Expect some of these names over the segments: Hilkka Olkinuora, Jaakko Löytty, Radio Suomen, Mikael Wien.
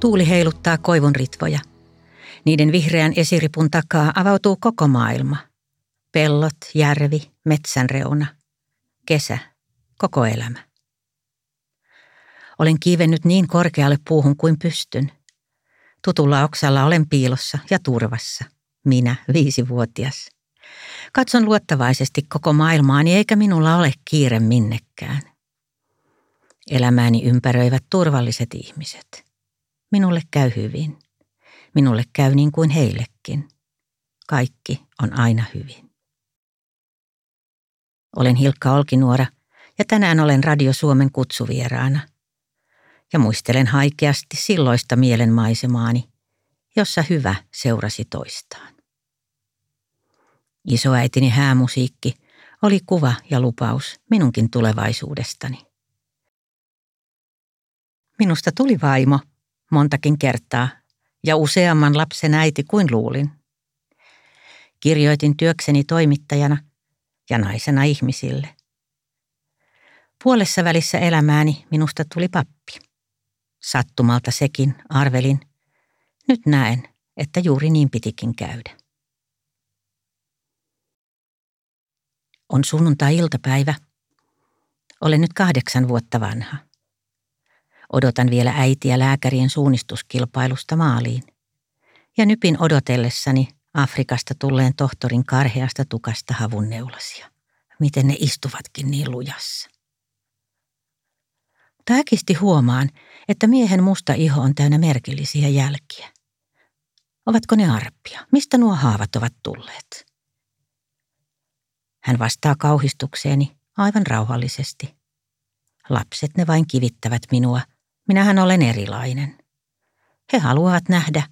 Tuuli heiluttaa koivun ritvoja. Niiden vihreän esiripun takaa avautuu koko maailma. Pellot, järvi, metsänreuna. Kesä, koko elämä. Olen kiivennyt niin korkealle puuhun kuin pystyn. Tutulla oksalla olen piilossa ja turvassa. Minä, 5-vuotias. Katson luottavaisesti koko maailmaani eikä minulla ole kiire minnekään. Elämääni ympäröivät turvalliset ihmiset. Minulle käy hyvin. Minulle käy niin kuin heillekin. Kaikki on aina hyvin. Olen Hilkka Olkinuora ja tänään olen Radio Suomen kutsuvieraana. Ja muistelen haikeasti silloista mielenmaisemaani, jossa hyvä seurasi toistaan. Isoäitini häämusiikki oli kuva ja lupaus minunkin tulevaisuudestani. Minusta tuli vaimo montakin kertaa ja useamman lapsen äiti kuin luulin. Kirjoitin työkseni toimittajana ja naisena ihmisille. Puolessa välissä elämääni minusta tuli pappi. Sattumalta sekin arvelin. Nyt näen, että juuri niin pitikin käydä. On sunnuntai-iltapäivä. Olen nyt 8 vuotta vanha. Odotan vielä äitiä lääkärien suunnistuskilpailusta maaliin. Ja nypin odotellessani Afrikasta tulleen tohtorin karheasta tukasta havunneulasia. Miten ne istuvatkin niin lujassa. Äkisti huomaan, että miehen musta iho on täynnä merkillisiä jälkiä. Ovatko ne arppia? Mistä nuo haavat ovat tulleet? Hän vastaa kauhistukseeni aivan rauhallisesti. Lapset ne vain kivittävät minua. Minähän olen erilainen. He haluavat nähdä,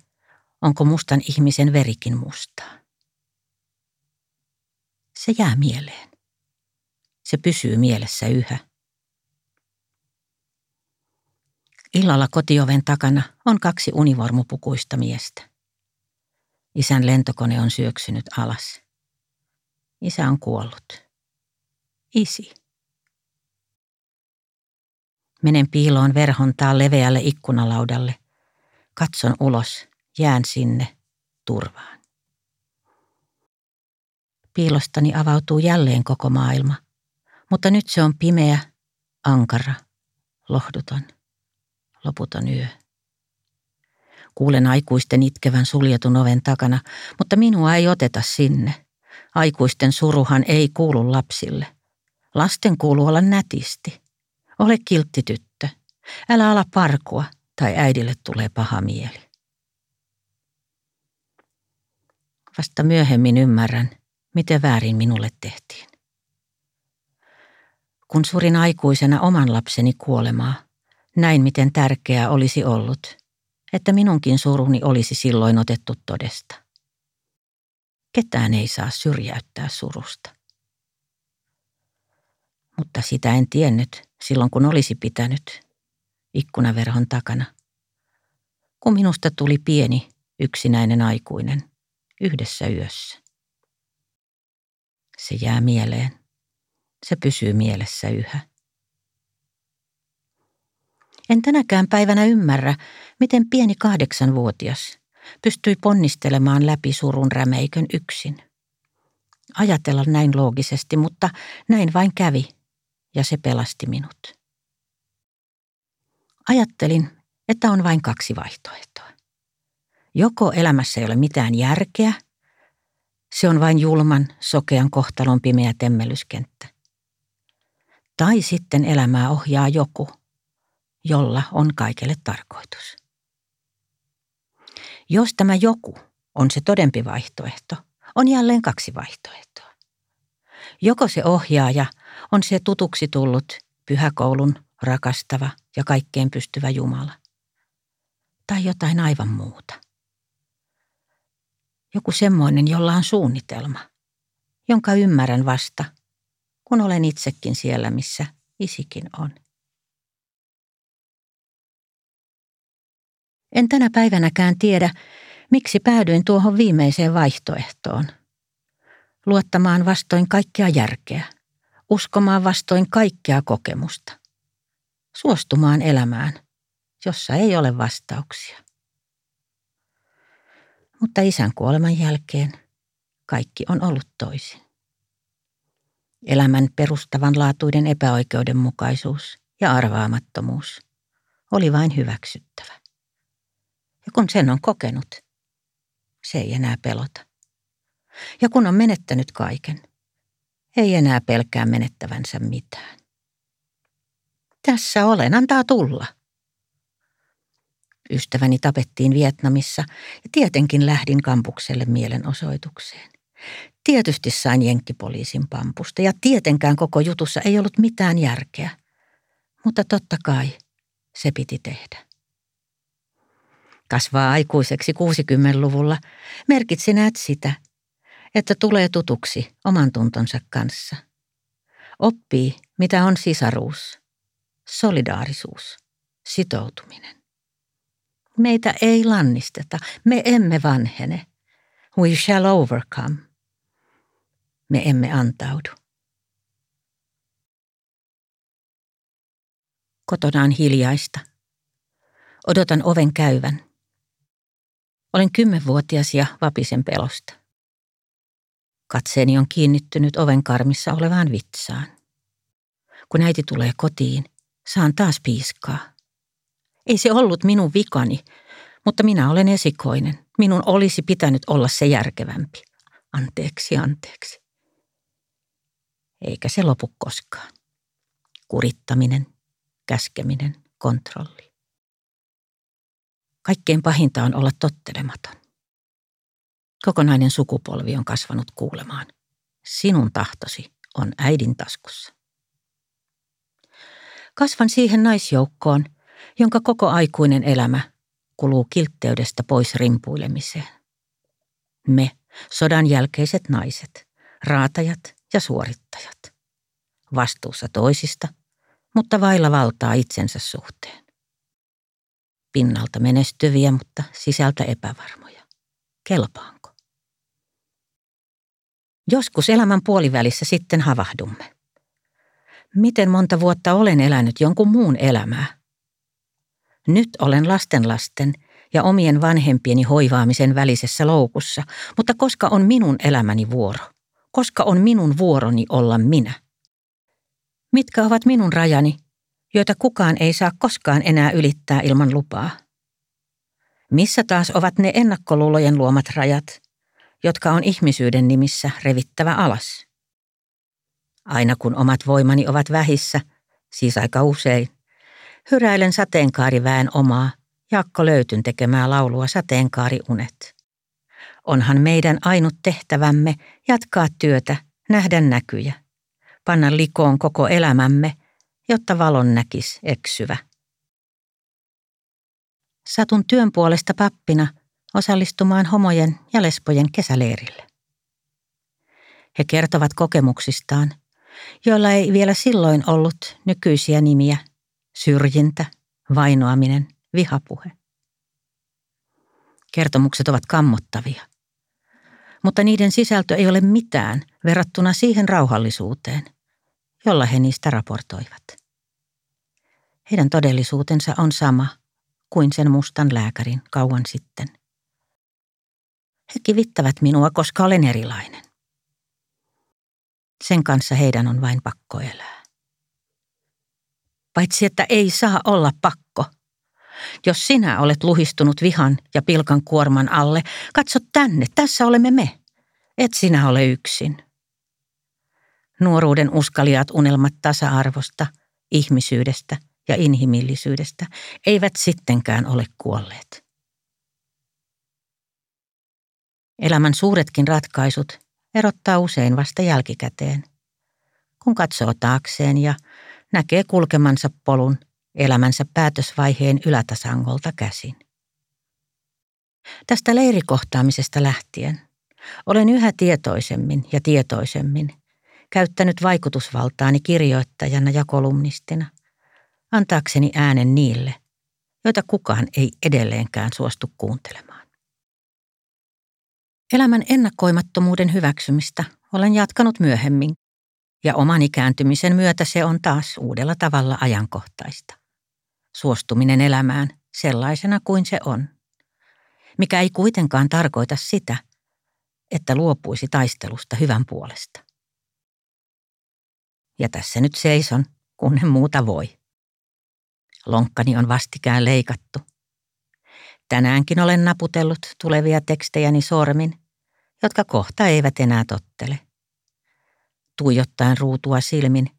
onko mustan ihmisen verikin mustaa. Se jää mieleen. Se pysyy mielessä yhä. Illalla kotioven takana on 2 univormupukuista miestä. Isän lentokone on syöksynyt alas. Isä on kuollut. Isi. Menen piiloon verhon taa leveälle ikkunalaudalle. Katson ulos, jään sinne, turvaan. Piilostani avautuu jälleen koko maailma, mutta nyt se on pimeä, ankara, lohduton. Loputon yö. Kuulen aikuisten itkevän suljetun oven takana, mutta minua ei oteta sinne. Aikuisten suruhan ei kuulu lapsille. Lasten kuuluu olla nätisti. Ole kiltti tyttö. Älä ala parkua, tai äidille tulee paha mieli. Vasta myöhemmin ymmärrän, miten väärin minulle tehtiin. Kun surin aikuisena oman lapseni kuolemaa, näin miten tärkeää olisi ollut, että minunkin suruni olisi silloin otettu todesta. Ketään ei saa syrjäyttää surusta. Mutta sitä en tiennyt silloin, kun olisi pitänyt ikkunaverhon takana. Kun minusta tuli pieni, yksinäinen aikuinen, yhdessä yössä. Se jää mieleen. Se pysyy mielessä yhä. En tänäkään päivänä ymmärrä, miten pieni 8-vuotias pystyi ponnistelemaan läpi surun rämeikön yksin. Ajatella näin loogisesti, mutta näin vain kävi ja se pelasti minut. Ajattelin, että on vain 2 vaihtoehtoa. Joko elämässä ei ole mitään järkeä, se on vain julman, sokean kohtalon pimeä temmelyskenttä. Tai sitten elämää ohjaa joku, jolla on kaikelle tarkoitus. Jos tämä joku on se todempi vaihtoehto, on jälleen 2 vaihtoehtoa. Joko se ohjaaja on se tutuksi tullut, pyhäkoulun rakastava ja kaikkeen pystyvä Jumala. Tai jotain aivan muuta. Joku semmoinen, jolla on suunnitelma, jonka ymmärrän vasta, kun olen itsekin siellä, missä isikin on. En tänä päivänäkään tiedä, miksi päädyin tuohon viimeiseen vaihtoehtoon. Luottamaan vastoin kaikkea järkeä, uskomaan vastoin kaikkea kokemusta, suostumaan elämään, jossa ei ole vastauksia. Mutta isän kuoleman jälkeen kaikki on ollut toisin. Elämän perustavanlaatuinen epäoikeudenmukaisuus ja arvaamattomuus oli vain hyväksyttävä. Ja kun sen on kokenut, se ei enää pelota. Ja kun on menettänyt kaiken, ei enää pelkää menettävänsä mitään. Tässä olen, antaa tulla. Ystäväni tapettiin Vietnamissa ja tietenkin lähdin kampukselle mielenosoitukseen. Tietysti sain jenkkipoliisin pampusta ja tietenkään koko jutussa ei ollut mitään järkeä. Mutta totta kai se piti tehdä. Kasvaa aikuiseksi 60-luvulla merkitsi näet sitä, että tulee tutuksi oman tuntonsa kanssa. Oppii, mitä on sisaruus, solidaarisuus, sitoutuminen. Meitä ei lannisteta, me emme vanhene. We shall overcome. Me emme antaudu. Kotona on hiljaista. Odotan oven käyvän. Olen 10-vuotias ja vapisen pelosta. Katseeni on kiinnittynyt oven karmissa olevaan vitsaan. Kun äiti tulee kotiin, saan taas piiskaa. Ei se ollut minun vikani, mutta minä olen esikoinen. Minun olisi pitänyt olla se järkevämpi. Anteeksi. Eikä se lopu koskaan. Kurittaminen, käskeminen, kontrolli. Kaikkein pahinta on olla tottelematon. Kokonainen sukupolvi on kasvanut kuulemaan. Sinun tahtosi on äidin taskussa. Kasvan siihen naisjoukkoon, jonka koko aikuinen elämä kuluu kiltteydestä pois rimpuilemiseen. Me, sodan jälkeiset naiset, raatajat ja suorittajat. Vastuussa toisista, mutta vailla valtaa itsensä suhteen. Pinnalta menestyviä, mutta sisältä epävarmoja. Kelpaanko? Joskus elämän puolivälissä sitten havahdumme. Miten monta vuotta olen elänyt jonkun muun elämää? Nyt olen lastenlasten ja omien vanhempieni hoivaamisen välisessä loukussa, mutta koska on minun elämäni vuoro? Koska on minun vuoroni olla minä? Mitkä ovat minun rajani, joita kukaan ei saa koskaan enää ylittää ilman lupaa? Missä taas ovat ne ennakkoluulojen luomat rajat, jotka on ihmisyyden nimissä revittävä alas? Aina kun omat voimani ovat vähissä, siis aika usein, hyräilen sateenkaariväen omaa Jaakko Löytyn tekemää laulua Sateenkaariunet. Onhan meidän ainut tehtävämme jatkaa työtä, nähdä näkyjä, panna likoon koko elämämme, jotta valon näkisi eksyvä. Satun työn puolesta pappina osallistumaan homojen ja lesbojen kesäleirille. He kertovat kokemuksistaan, joilla ei vielä silloin ollut nykyisiä nimiä, syrjintä, vainoaminen, vihapuhe. Kertomukset ovat kammottavia, mutta niiden sisältö ei ole mitään verrattuna siihen rauhallisuuteen, jolla he niistä raportoivat. Heidän todellisuutensa on sama kuin sen mustan lääkärin kauan sitten. He kivittävät minua, koska olen erilainen. Sen kanssa heidän on vain pakko elää. Paitsi että ei saa olla pakko. Jos sinä olet luhistunut vihan ja pilkan kuorman alle, katso tänne, tässä olemme me. Et sinä ole yksin. Nuoruuden uskaliaat unelmat tasa-arvosta, ihmisyydestä ja inhimillisyydestä eivät sittenkään ole kuolleet. Elämän suuretkin ratkaisut erottaa usein vasta jälkikäteen, kun katsoo taakseen ja näkee kulkemansa polun elämänsä päätösvaiheen ylätasangolta käsin. Tästä leirikohtaamisesta lähtien olen yhä tietoisemmin käyttänyt vaikutusvaltaani kirjoittajana ja kolumnistina, antaakseni äänen niille, joita kukaan ei edelleenkään suostu kuuntelemaan. Elämän ennakoimattomuuden hyväksymistä olen jatkanut myöhemmin, ja oman ikääntymisen myötä se on taas uudella tavalla ajankohtaista. suostuminen elämään sellaisena kuin se on, mikä ei kuitenkaan tarkoita sitä, että luopuisi taistelusta hyvän puolesta. Ja tässä nyt seison, kun en muuta voi. Lonkkani on vastikään leikattu. Tänäänkin olen naputellut tulevia tekstejäni sormin, jotka kohta eivät enää tottele. Tuijottaen ruutua silmin,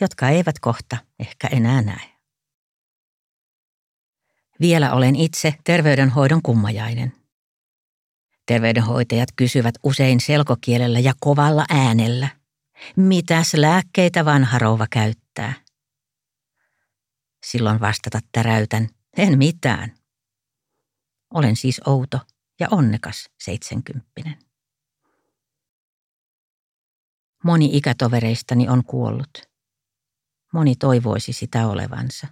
jotka eivät kohta ehkä enää näe. Vielä olen itse terveydenhoidon kummajainen. Terveydenhoitajat kysyvät usein selkokielellä ja kovalla äänellä, mitäs lääkkeitä vanha rouva käyttää. Silloin vastata täräytän, en mitään. Olen siis outo ja onnekas 70. Moni ikätovereistani on kuollut. Moni toivoisi sitä olevansa.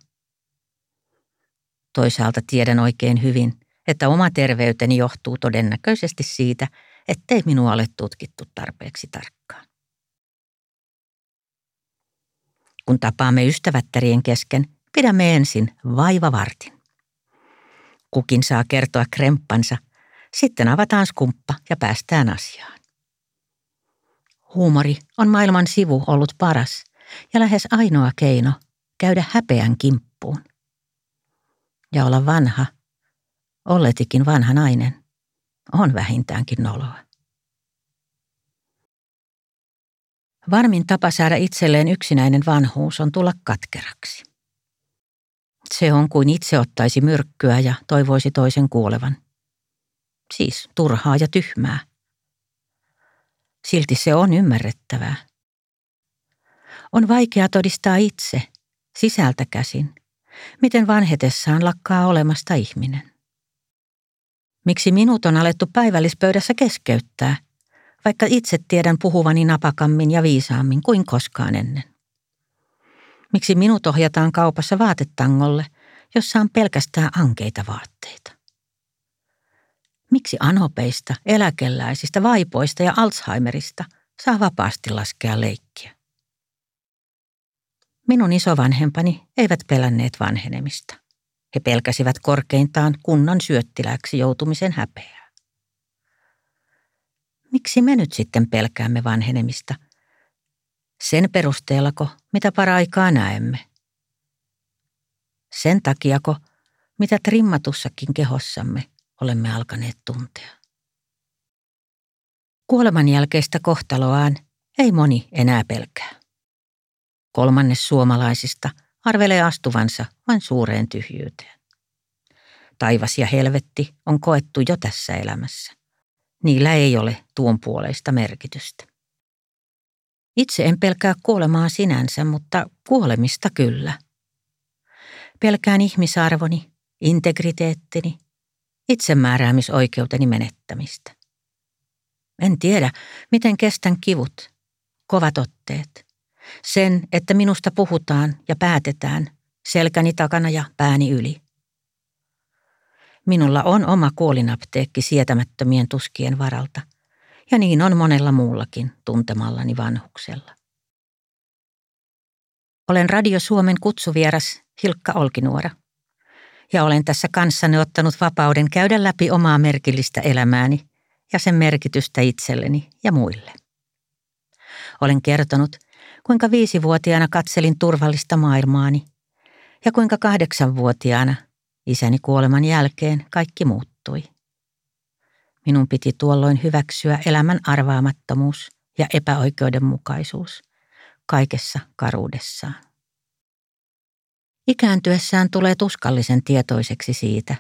Toisaalta tiedän oikein hyvin, että oma terveyteni johtuu todennäköisesti siitä, ettei minua ole tutkittu tarpeeksi tarkkaan. Kun tapaamme ystävättärien kesken, pidämme ensin vaivavartin. Kukin saa kertoa kremppansa, sitten avataan skumppa ja päästään asiaan. Huumori on maailman sivu ollut paras ja lähes ainoa keino käydä häpeän kimppuun. Ja olla vanha, olletikin vanha nainen, on vähintäänkin noloa. Varmin tapa saada itselleen yksinäinen vanhuus on tulla katkeraksi. Se on kuin itse ottaisi myrkkyä ja toivoisi toisen kuolevan. Siis turhaa ja tyhmää. Silti se on ymmärrettävää. On vaikea todistaa itse, sisältä käsin, miten vanhetessaan lakkaa olemasta ihminen. Miksi minut on alettu päivällispöydässä keskeyttää, vaikka itse tiedän puhuvani napakammin ja viisaammin kuin koskaan ennen? Miksi minut ohjataan kaupassa vaatetangolle, jossa on pelkästään ankeita vaatteita? Miksi anhopeista, eläkeläisistä, vaipoista ja Alzheimerista saa vapaasti laskea leikkiä? Minun isovanhempani eivät pelänneet vanhenemista. He pelkäsivät korkeintaan kunnan syöttiläksi joutumisen häpeää. Miksi me nyt sitten pelkäämme vanhenemista? Sen perusteellako, mitä paraikaa näemme? Sen takiako, mitä trimmatussakin kehossamme olemme alkaneet tuntea? Kuoleman jälkeistä kohtaloaan ei moni enää pelkää. 3 suomalaisista arvelee astuvansa vain suureen tyhjyyteen. Taivas ja helvetti on koettu jo tässä elämässä. Niillä ei ole tuon puoleista merkitystä. Itse en pelkää kuolemaa sinänsä, mutta kuolemista kyllä. Pelkään ihmisarvoni, integriteettini, itsemääräämisoikeuteni menettämistä. En tiedä, miten kestän kivut, kovat otteet. Sen, että minusta puhutaan ja päätetään selkäni takana ja pääni yli. Minulla on oma kuolinapteekki sietämättömien tuskien varalta, ja niin on monella muullakin tuntemallani vanhuksella. Olen Radio Suomen kutsuvieras Hilkka Olkinuora, ja olen tässä kanssanne ottanut vapauden käydä läpi omaa merkillistä elämääni ja sen merkitystä itselleni ja muille. Olen kertonut, kuinka 5-vuotiaana katselin turvallista maailmaani ja kuinka 8-vuotiaana isäni kuoleman jälkeen kaikki muuttui. Minun piti tuolloin hyväksyä elämän arvaamattomuus ja epäoikeudenmukaisuus kaikessa karuudessaan. Ikääntyessään tulee tuskallisen tietoiseksi siitä,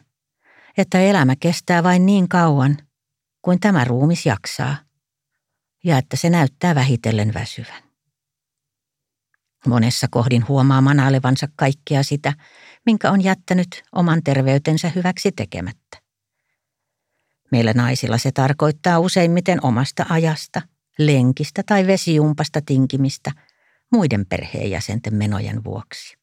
että elämä kestää vain niin kauan kuin tämä ruumis jaksaa ja että se näyttää vähitellen väsyvän. Monessa kohdin huomaa manailevansa kaikkea sitä, minkä on jättänyt oman terveytensä hyväksi tekemättä. Meillä naisilla se tarkoittaa useimmiten omasta ajasta, lenkistä tai vesijumpasta tinkimistä muiden perheenjäsenten menojen vuoksi.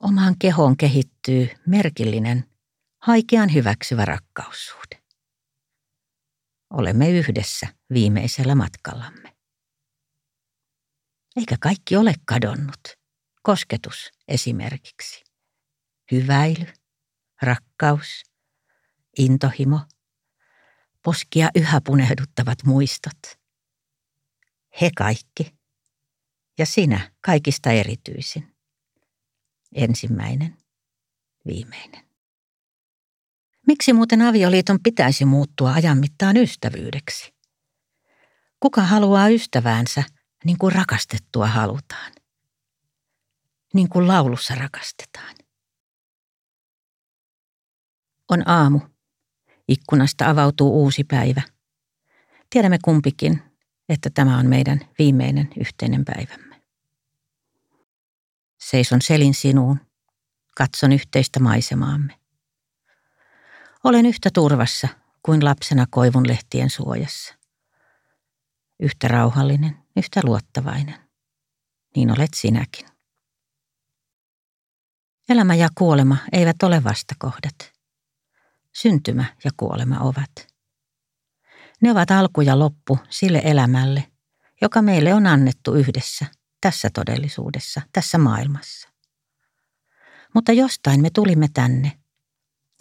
Omaan kehoon kehittyy merkillinen, haikean hyväksyvä rakkaussuhde. Olemme yhdessä viimeisellä matkallamme. Eikä kaikki ole kadonnut, Kosketus esimerkiksi. Hyväily, rakkaus, intohimo, poskia yhä punehduttavat muistot. He kaikki ja sinä kaikista erityisin. Ensimmäinen, viimeinen. Miksi muuten avioliiton pitäisi muuttua ajan mittaan ystävyydeksi? Kuka haluaa ystäväänsä niin kuin rakastettua halutaan? Niin kuin laulussa rakastetaan. On aamu. Ikkunasta avautuu uusi päivä. Tiedämme kumpikin, että tämä on meidän viimeinen yhteinen päivämme. Seison selin sinuun. Katson yhteistä maisemaamme. Olen yhtä turvassa kuin lapsena koivun lehtien suojassa. Yhtä rauhallinen, yhtä luottavainen. Niin olet sinäkin. Elämä ja kuolema eivät ole vastakohdat. Syntymä ja kuolema ovat. Ne ovat alku ja loppu sille elämälle, joka meille on annettu yhdessä, tässä todellisuudessa, tässä maailmassa. Mutta jostain me tulimme tänne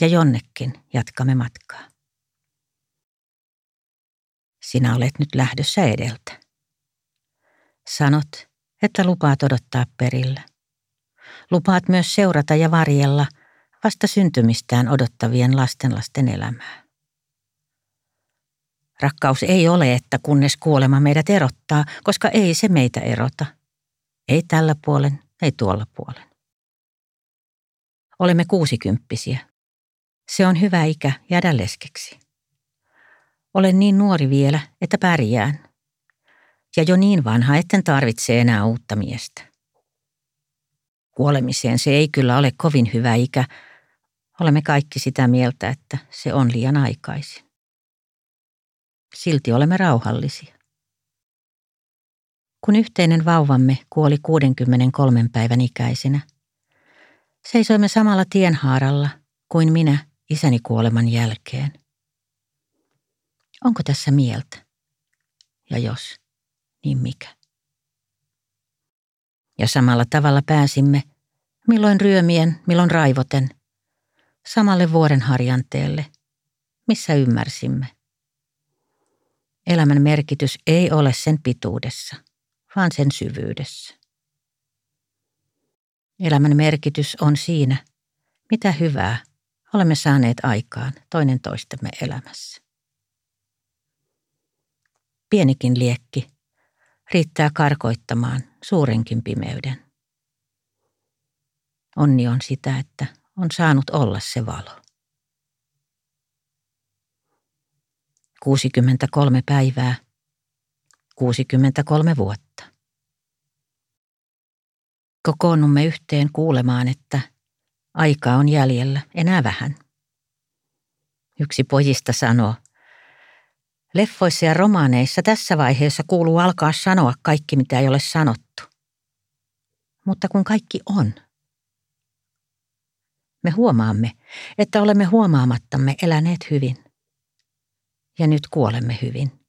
ja jonnekin jatkamme matkaa. Sinä olet nyt lähdössä edeltä. Sanot, että lupaat odottaa perillä. Lupaat myös seurata ja varjella vasta syntymistään odottavien lastenlasten elämää. Rakkaus ei ole, että kunnes kuolema meidät erottaa, koska ei se meitä erota. Ei tällä puolen, ei tuolla puolen. Olemme 60-vuotiaita. Se on hyvä ikä jäädä leskeksi. Olen niin nuori vielä, että pärjään. Ja jo niin vanha, etten tarvitse enää uutta miestä. Kuolemiseen se ei kyllä ole kovin hyvä ikä. Olemme kaikki sitä mieltä, että se on liian aikaisin. Silti olemme rauhallisia. Kun yhteinen vauvamme kuoli 63 päivän ikäisenä, seisoimme samalla tienhaaralla kuin minä isäni kuoleman jälkeen. Onko tässä mieltä? Ja jos, niin mikä? Ja samalla tavalla pääsimme, milloin ryömien, milloin raivoten, samalle vuodenharjanteelle, missä ymmärsimme. Elämän merkitys ei ole sen pituudessa, vaan sen syvyydessä. Elämän merkitys on siinä, mitä hyvää olemme saaneet aikaan toinen toistemme elämässä. Pienikin liekki riittää karkoittamaan suurenkin pimeyden. Onni on sitä, että on saanut olla se valo. 63 päivää, 63 vuotta. Kokoonnumme yhteen kuulemaan, että aikaa on jäljellä enää vähän. Yksi pojista sanoo, leffoissa ja romaaneissa tässä vaiheessa kuuluu alkaa sanoa kaikki, mitä ei ole sanottu. Mutta kun kaikki on, me huomaamme, että olemme huomaamattamme eläneet hyvin. Ja nyt kuolemme hyvin.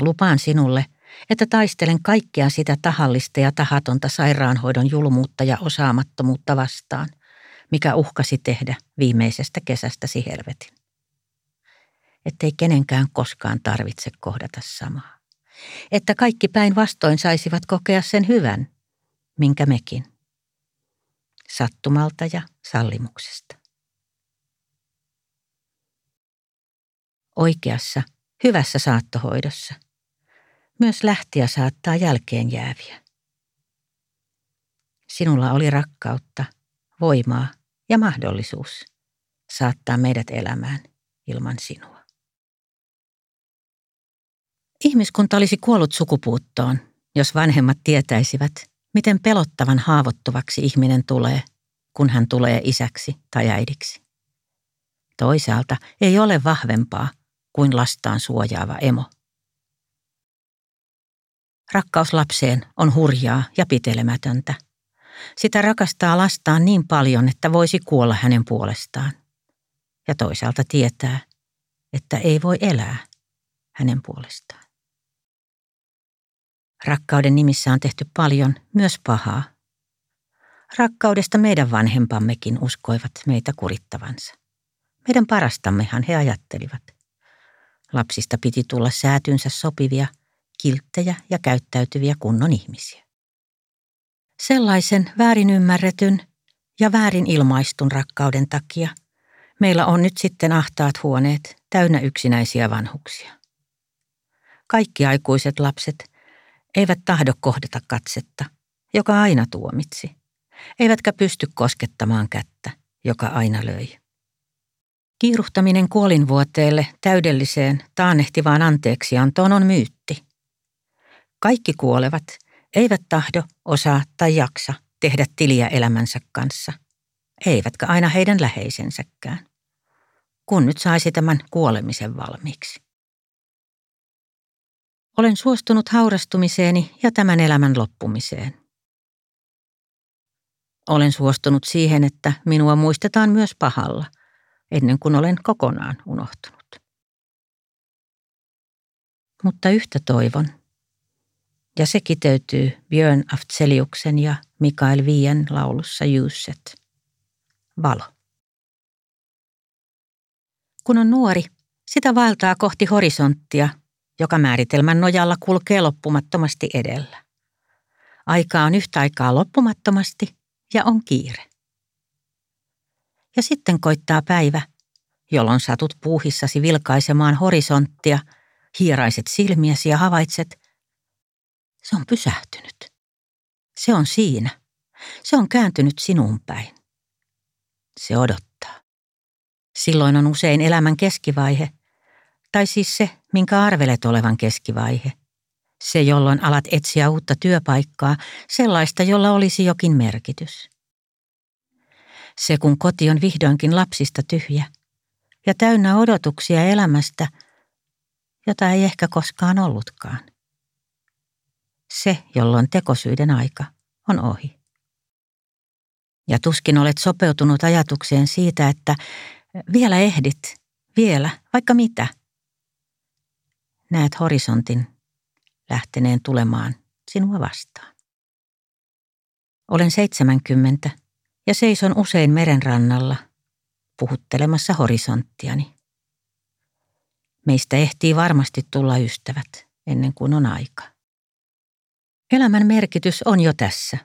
Lupaan sinulle, että taistelen kaikkea sitä tahallista ja tahatonta sairaanhoidon julmuutta ja osaamattomuutta vastaan, mikä uhkasi tehdä viimeisestä kesästäsi helvetin. Ettei kenenkään koskaan tarvitse kohdata samaa. Että kaikki päinvastoin saisivat kokea sen hyvän, minkä mekin. Sattumalta ja sallimuksesta. Oikeassa, hyvässä saattohoidossa. Myös lähtiä saattaa jälkeen jääviä. Sinulla oli rakkautta, voimaa ja mahdollisuus saattaa meidät elämään ilman sinua. Ihmiskunta olisi kuollut sukupuuttoon, jos vanhemmat tietäisivät, miten pelottavan haavoittuvaksi ihminen tulee, kun hän tulee isäksi tai äidiksi. Toisaalta ei ole vahvempaa kuin lastaan suojaava emo. Rakkaus lapseen on hurjaa ja pitelemätöntä. Sitä rakastaa lastaan niin paljon, että voisi kuolla hänen puolestaan. Ja toisaalta tietää, että ei voi elää hänen puolestaan. Rakkauden nimissä on tehty paljon, myös pahaa. Rakkaudesta meidän vanhempammekin uskoivat meitä kurittavansa. Meidän parastammehan he ajattelivat. Lapsista piti tulla säätynsä sopivia, kilttejä ja käyttäytyviä kunnon ihmisiä. Sellaisen väärin ymmärretyn ja väärin ilmaistun rakkauden takia meillä on nyt sitten ahtaat huoneet täynnä yksinäisiä vanhuksia. Kaikki aikuiset lapset eivät tahdo kohdata katsetta, joka aina tuomitsi, eivätkä pysty koskettamaan kättä, joka aina löi. Kiiruhtaminen kuolinvuoteelle täydelliseen taannehtivaan anteeksiantoon on myytti. Kaikki kuolevat eivät tahdo, osaa tai jaksa tehdä tiliä elämänsä kanssa, eivätkä aina heidän läheisensäkään. Kun nyt saisi tämän kuolemisen valmiiksi. Olen suostunut haurastumiseeni ja tämän elämän loppumiseen. Olen suostunut siihen, että minua muistetaan myös pahalla, ennen kuin olen kokonaan unohtunut. Mutta yhtä toivon, ja se kiteytyy Björn Afzeliuksen ja Mikael Wien laulussa Jusset. Valo. Kun on nuori, sitä vaeltaa kohti horisonttia, joka määritelmän nojalla kulkee loppumattomasti edellä. Aikaa on yhtä aikaa loppumattomasti ja on kiire. Ja sitten koittaa päivä, jolloin satut puuhissasi vilkaisemaan horisonttia, hieraiset silmiäsi ja havaitset, se on pysähtynyt. Se on siinä. Se on kääntynyt sinuun päin. Se odottaa. Silloin on usein elämän keskivaihe, tai siis se, minkä arvelet olevan keskivaihe. Se, jolloin alat etsiä uutta työpaikkaa, sellaista, jolla olisi jokin merkitys. Se, kun koti on vihdoinkin lapsista tyhjä ja täynnä odotuksia elämästä, jota ei ehkä koskaan ollutkaan. Se, jolloin tekosyiden aika on ohi. Ja tuskin olet sopeutunut ajatukseen siitä, että vielä ehdit, vielä, vaikka mitä. Näet horisontin lähteneen tulemaan sinua vastaan. Olen 70 ja seison usein meren rannalla puhuttelemassa horisonttiani. Meistä ehtii varmasti tulla ystävät ennen kuin on aika. Elämän merkitys on jo tässä.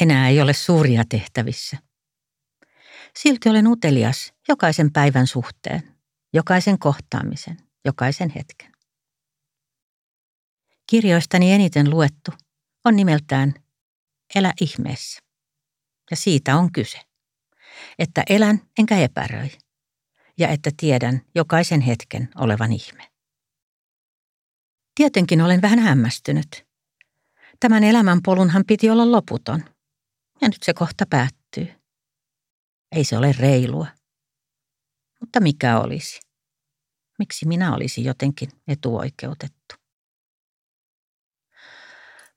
Enää ei ole suuria tehtävissä. Silti olen utelias jokaisen päivän suhteen, jokaisen kohtaamisen, jokaisen hetken. Kirjoistani eniten luettu on nimeltään Elä ihmeessä. Ja siitä on kyse, että elän enkä epäröi ja että tiedän jokaisen hetken olevan ihme. Tietenkin olen vähän hämmästynyt. Tämän elämänpolunhan piti olla loputon ja nyt se kohta päättyy. Ei se ole reilua. Mutta mikä olisi? Miksi minä olisin jotenkin etuoikeutettu?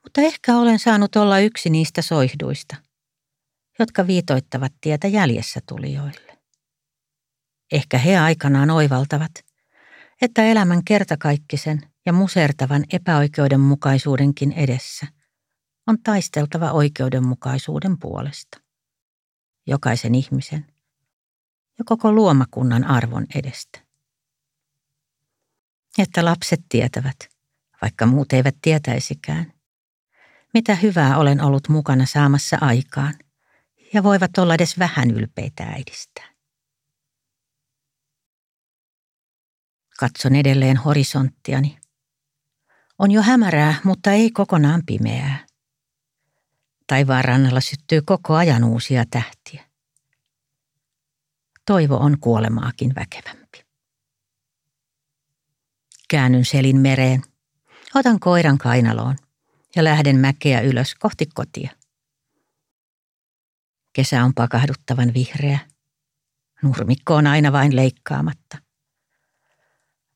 Mutta ehkä olen saanut olla yksi niistä soihduista, jotka viitoittavat tietä jäljessä tulijoille. Ehkä he aikanaan oivaltavat, että elämän kertakaikkisen ja musertavan epäoikeudenmukaisuudenkin edessä on taisteltava oikeudenmukaisuuden puolesta. Jokaisen ihmisen ja koko luomakunnan arvon edestä. Että lapset tietävät, vaikka muut eivät tietäisikään, mitä hyvää olen ollut mukana saamassa aikaan ja voivat olla edes vähän ylpeitä äidistään. Katson edelleen horisonttiani. On jo hämärää, mutta ei kokonaan pimeää. Taivaan rannalla syttyy koko ajan uusia tähtiä. Toivo on kuolemaakin väkevämpi. Käännyn selin mereen, otan koiran kainaloon ja lähden mäkeä ylös kohti kotia. Kesä on pakahduttavan vihreä. Nurmikko on aina vain leikkaamatta.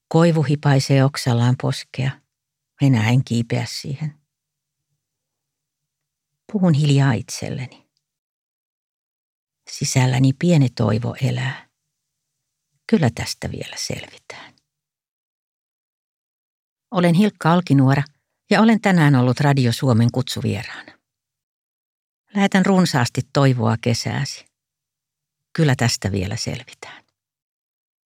Koivu hipaisee oksallaan poskea. Enää en kiipeä siihen. Puhun hiljaa itselleni. Sisälläni pieni toivo elää. Kyllä tästä vielä selvitään. Olen Hilkka Olkinuora ja olen tänään ollut Radio Suomen kutsuvieraana. Lähetän runsaasti toivoa kesääsi. Kyllä tästä vielä selvitään.